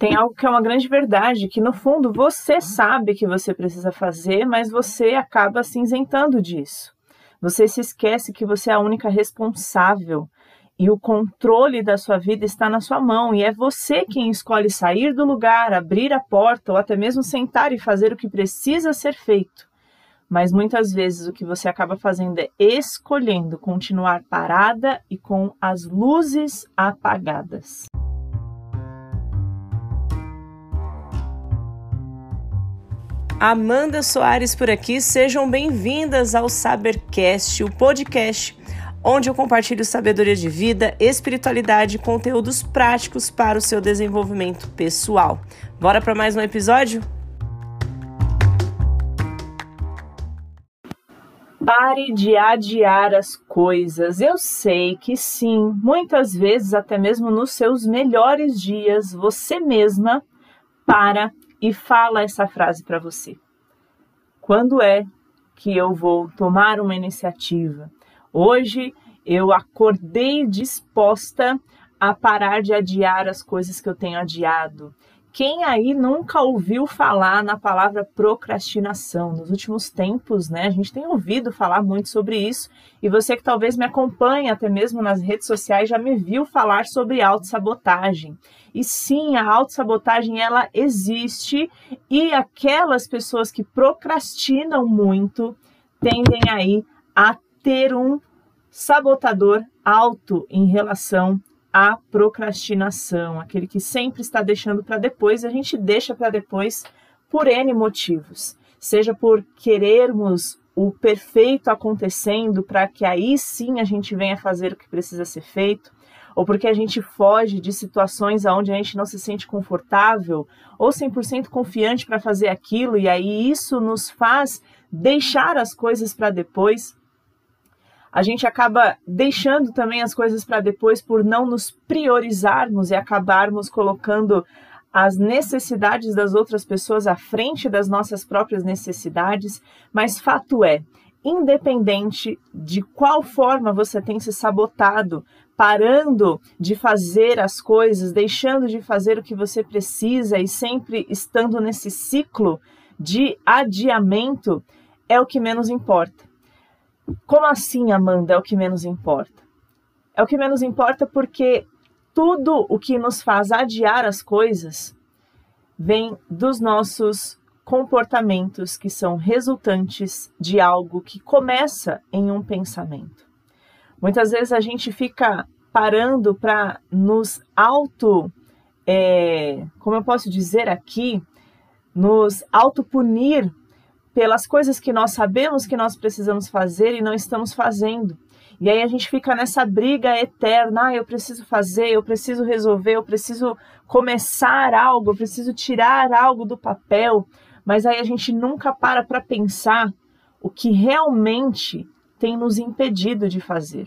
Tem algo que é uma grande verdade, que no fundo você sabe que você precisa fazer, mas você acaba se isentando disso. Você se esquece que você é a única responsável e o controle da sua vida está na sua mão e é você quem escolhe sair do lugar, abrir a porta ou até mesmo sentar e fazer o que precisa ser feito. Mas muitas vezes o que você acaba fazendo é escolhendo continuar parada e com as luzes apagadas. Amanda Soares por aqui, sejam bem-vindas ao SaberCast, o podcast onde eu compartilho sabedoria de vida, espiritualidade e conteúdos práticos para o seu desenvolvimento pessoal. Bora para mais um episódio? Pare de adiar as coisas. Eu sei que sim, muitas vezes, até mesmo nos seus melhores dias, você mesma para e fala essa frase para você. Quando é que eu vou tomar uma iniciativa? Hoje eu acordei disposta a parar de adiar as coisas que eu tenho adiado. Quem aí nunca ouviu falar na palavra procrastinação? Nos últimos tempos, né, a gente tem ouvido falar muito sobre isso. E você que talvez me acompanha até mesmo nas redes sociais já me viu falar sobre autossabotagem. E sim, a autossabotagem ela existe e aquelas pessoas que procrastinam muito tendem aí a ter um sabotador alto em relação à procrastinação, aquele que sempre está deixando para depois, a gente deixa para depois por N motivos, seja por querermos o perfeito acontecendo para que aí sim a gente venha fazer o que precisa ser feito, ou porque a gente foge de situações onde a gente não se sente confortável ou 100% confiante para fazer aquilo e aí isso nos faz deixar as coisas para depois. A gente acaba deixando também as coisas para depois por não nos priorizarmos e acabarmos colocando as necessidades das outras pessoas à frente das nossas próprias necessidades, mas fato é, independente de qual forma você tem se sabotado, parando de fazer as coisas, deixando de fazer o que você precisa e sempre estando nesse ciclo de adiamento, é o que menos importa. Como assim, Amanda, é o que menos importa? É o que menos importa porque tudo o que nos faz adiar as coisas vem dos nossos comportamentos que são resultantes de algo que começa em um pensamento. Muitas vezes a gente fica parando para nos autopunir pelas coisas que nós sabemos que nós precisamos fazer e não estamos fazendo. E aí a gente fica nessa briga eterna, eu preciso fazer, eu preciso resolver, eu preciso começar algo, eu preciso tirar algo do papel, mas aí a gente nunca para para pensar o que realmente tem nos impedido de fazer.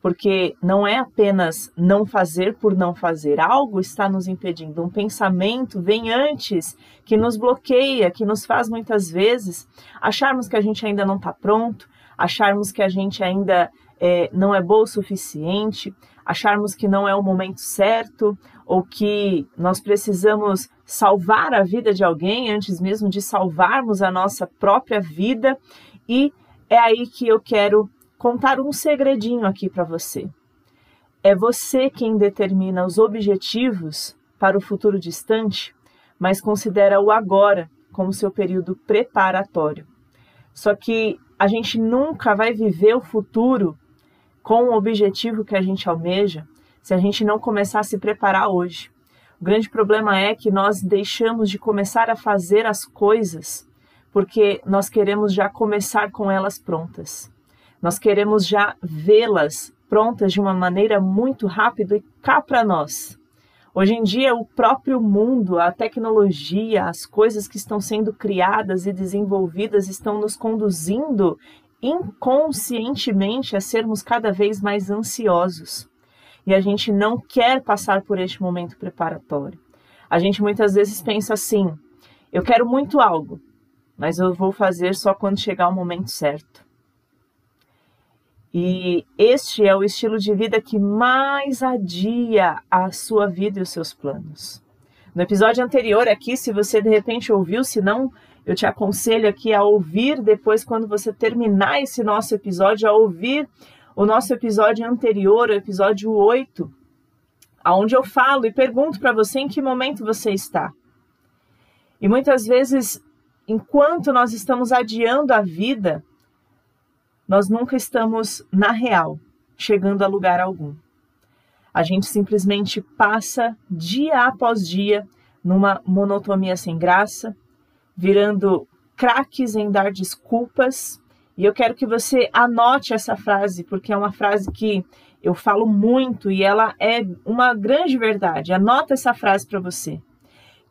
Porque não é apenas não fazer por não fazer, algo está nos impedindo, um pensamento vem antes, que nos bloqueia, que nos faz muitas vezes acharmos que a gente ainda não está pronto, acharmos que a gente ainda não é boa o suficiente, acharmos que não é o momento certo, ou que nós precisamos salvar a vida de alguém antes mesmo de salvarmos a nossa própria vida, e é aí que eu quero contar um segredinho aqui para você. É você quem determina os objetivos para o futuro distante, mas considera o agora como seu período preparatório. Só que a gente nunca vai viver o futuro com o objetivo que a gente almeja se a gente não começar a se preparar hoje. O grande problema é que nós deixamos de começar a fazer as coisas porque nós queremos já começar com elas prontas. Nós queremos já vê-las prontas de uma maneira muito rápida e cá para nós. Hoje em dia, o próprio mundo, a tecnologia, as coisas que estão sendo criadas e desenvolvidas estão nos conduzindo inconscientemente a sermos cada vez mais ansiosos. E a gente não quer passar por este momento preparatório. A gente muitas vezes pensa assim, eu quero muito algo, mas eu vou fazer só quando chegar o momento certo. E este é o estilo de vida que mais adia a sua vida e os seus planos. No episódio anterior aqui, se você de repente ouviu, se não, eu te aconselho aqui a ouvir depois, quando você terminar esse nosso episódio, a ouvir o nosso episódio anterior, o episódio 8, onde eu falo e pergunto para você em que momento você está. E muitas vezes, enquanto nós estamos adiando a vida, nós nunca estamos, na real, chegando a lugar algum. A gente simplesmente passa dia após dia numa monotonia sem graça, virando craques em dar desculpas. E eu quero que você anote essa frase, porque é uma frase que eu falo muito e ela é uma grande verdade. Anota essa frase para você.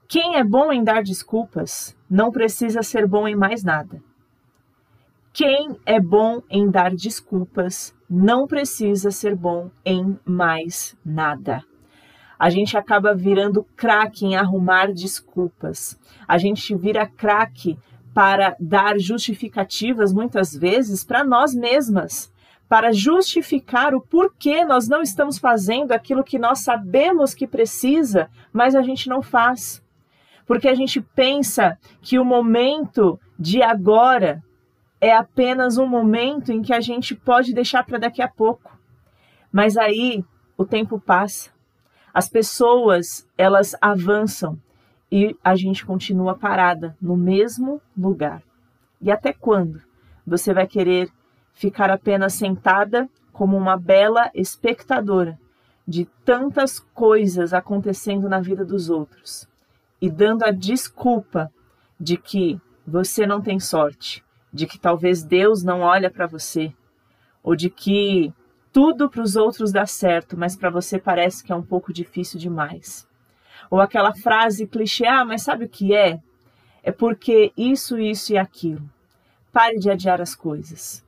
Quem é bom em dar desculpas não precisa ser bom em mais nada. Quem é bom em dar desculpas não precisa ser bom em mais nada. A gente acaba virando craque em arrumar desculpas. A gente vira craque para dar justificativas, muitas vezes, para nós mesmas, para justificar o porquê nós não estamos fazendo aquilo que nós sabemos que precisa, mas a gente não faz. Porque a gente pensa que o momento de agora é apenas um momento em que a gente pode deixar para daqui a pouco. Mas aí o tempo passa, as pessoas elas avançam e a gente continua parada no mesmo lugar. E até quando você vai querer ficar apenas sentada como uma bela espectadora de tantas coisas acontecendo na vida dos outros e dando a desculpa de que você não tem sorte, de que talvez Deus não olha para você, ou de que tudo para os outros dá certo, mas para você parece que é um pouco difícil demais. Ou aquela frase clichê, mas sabe o que é? É porque isso, isso e aquilo. Pare de adiar as coisas.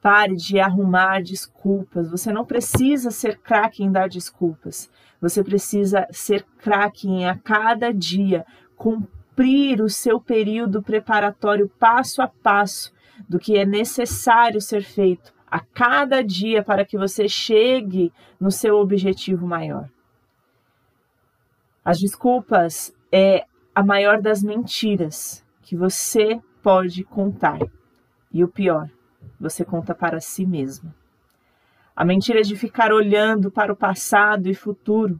Pare de arrumar desculpas. Você não precisa ser craque em dar desculpas. Você precisa ser craque em, a cada dia, cumprir o seu período preparatório passo a passo do que é necessário ser feito a cada dia para que você chegue no seu objetivo maior. As desculpas é a maior das mentiras que você pode contar. E o pior, você conta para si mesma. A mentira é de ficar olhando para o passado e futuro,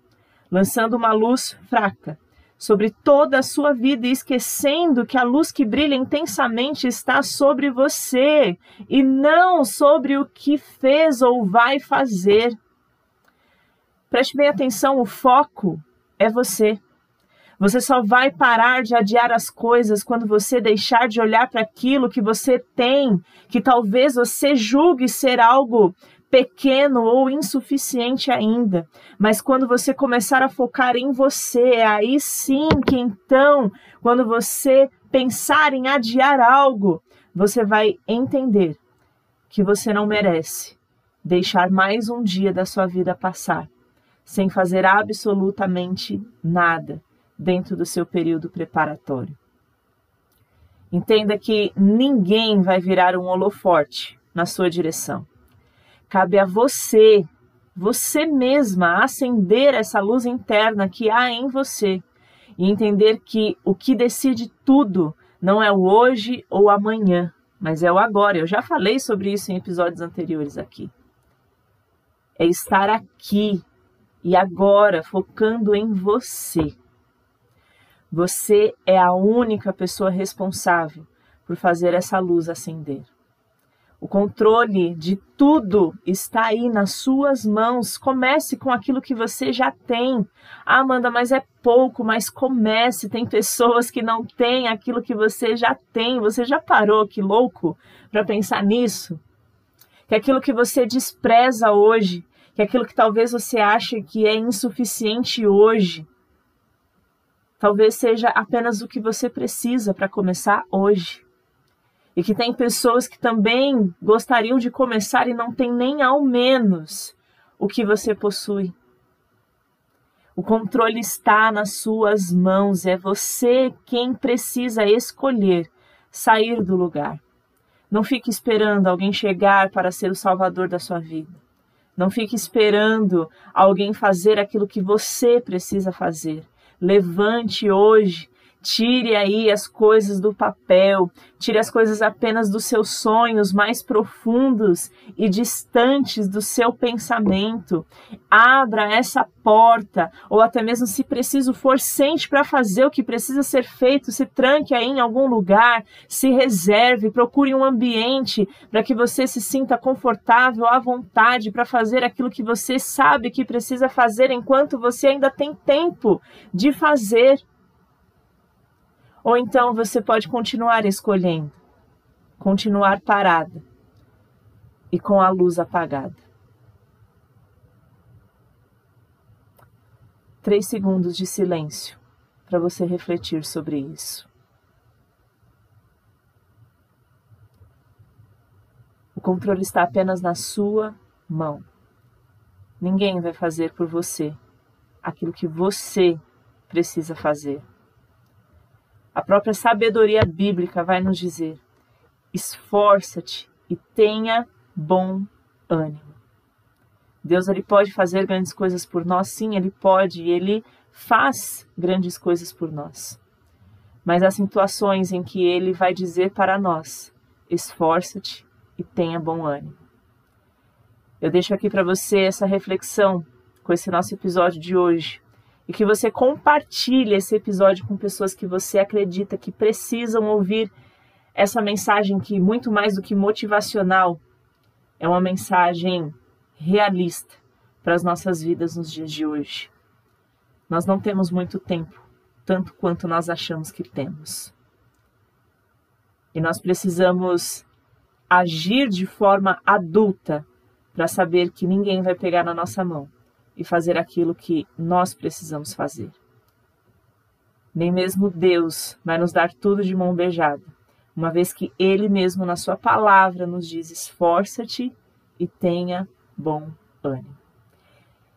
lançando uma luz fraca sobre toda a sua vida e esquecendo que a luz que brilha intensamente está sobre você e não sobre o que fez ou vai fazer. Preste bem atenção, o foco é você. Você só vai parar de adiar as coisas quando você deixar de olhar para aquilo que você tem, que talvez você julgue ser algo pequeno ou insuficiente ainda, mas quando você começar a focar em você, é aí sim que então, quando você pensar em adiar algo, você vai entender que você não merece deixar mais um dia da sua vida passar, sem fazer absolutamente nada dentro do seu período preparatório. Entenda que ninguém vai virar um holofote na sua direção. Cabe a você, você mesma, acender essa luz interna que há em você e entender que o que decide tudo não é o hoje ou amanhã, mas é o agora. Eu já falei sobre isso em episódios anteriores aqui. É estar aqui e agora, focando em você. Você é a única pessoa responsável por fazer essa luz acender. O controle de tudo está aí nas suas mãos. Comece com aquilo que você já tem. Ah, Amanda, mas é pouco, mas comece. Tem pessoas que não têm aquilo que você já tem. Você já parou, que louco, para pensar nisso? Que aquilo que você despreza hoje, que aquilo que talvez você ache que é insuficiente hoje, talvez seja apenas o que você precisa para começar hoje. E que tem pessoas que também gostariam de começar e não tem nem ao menos o que você possui. O controle está nas suas mãos. É você quem precisa escolher sair do lugar. Não fique esperando alguém chegar para ser o salvador da sua vida. Não fique esperando alguém fazer aquilo que você precisa fazer. Levante hoje, tire aí as coisas do papel, tire as coisas apenas dos seus sonhos mais profundos e distantes do seu pensamento. Abra essa porta, ou até mesmo, se preciso for, sente para fazer o que precisa ser feito, se tranque aí em algum lugar, se reserve, procure um ambiente para que você se sinta confortável, à vontade, para fazer aquilo que você sabe que precisa fazer enquanto você ainda tem tempo de fazer. Ou então você pode continuar escolhendo, continuar parada e com a luz apagada. 3 segundos de silêncio para você refletir sobre isso. O controle está apenas na sua mão. Ninguém vai fazer por você aquilo que você precisa fazer. A própria sabedoria bíblica vai nos dizer: esforça-te e tenha bom ânimo. Deus, ele pode fazer grandes coisas por nós, sim, ele pode, e ele faz grandes coisas por nós. Mas há situações em que ele vai dizer para nós: esforça-te e tenha bom ânimo. Eu deixo aqui para você essa reflexão com esse nosso episódio de hoje. E que você compartilhe esse episódio com pessoas que você acredita que precisam ouvir essa mensagem, que, muito mais do que motivacional, é uma mensagem realista para as nossas vidas nos dias de hoje. Nós não temos muito tempo, tanto quanto nós achamos que temos. E nós precisamos agir de forma adulta para saber que ninguém vai pegar na nossa mão e fazer aquilo que nós precisamos fazer. Nem mesmo Deus vai nos dar tudo de mão beijada, uma vez que ele mesmo, na sua palavra, nos diz: esforça-te e tenha bom ânimo.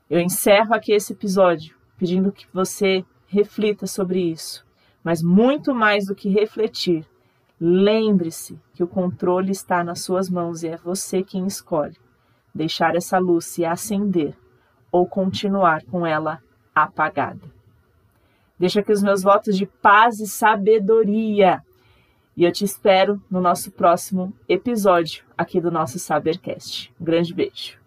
Eu encerro aqui esse episódio pedindo que você reflita sobre isso, mas muito mais do que refletir, lembre-se que o controle está nas suas mãos e é você quem escolhe deixar essa luz se acender ou continuar com ela apagada. Deixo aqui os meus votos de paz e sabedoria. E eu te espero no nosso próximo episódio aqui do nosso SaberCast. Um grande beijo.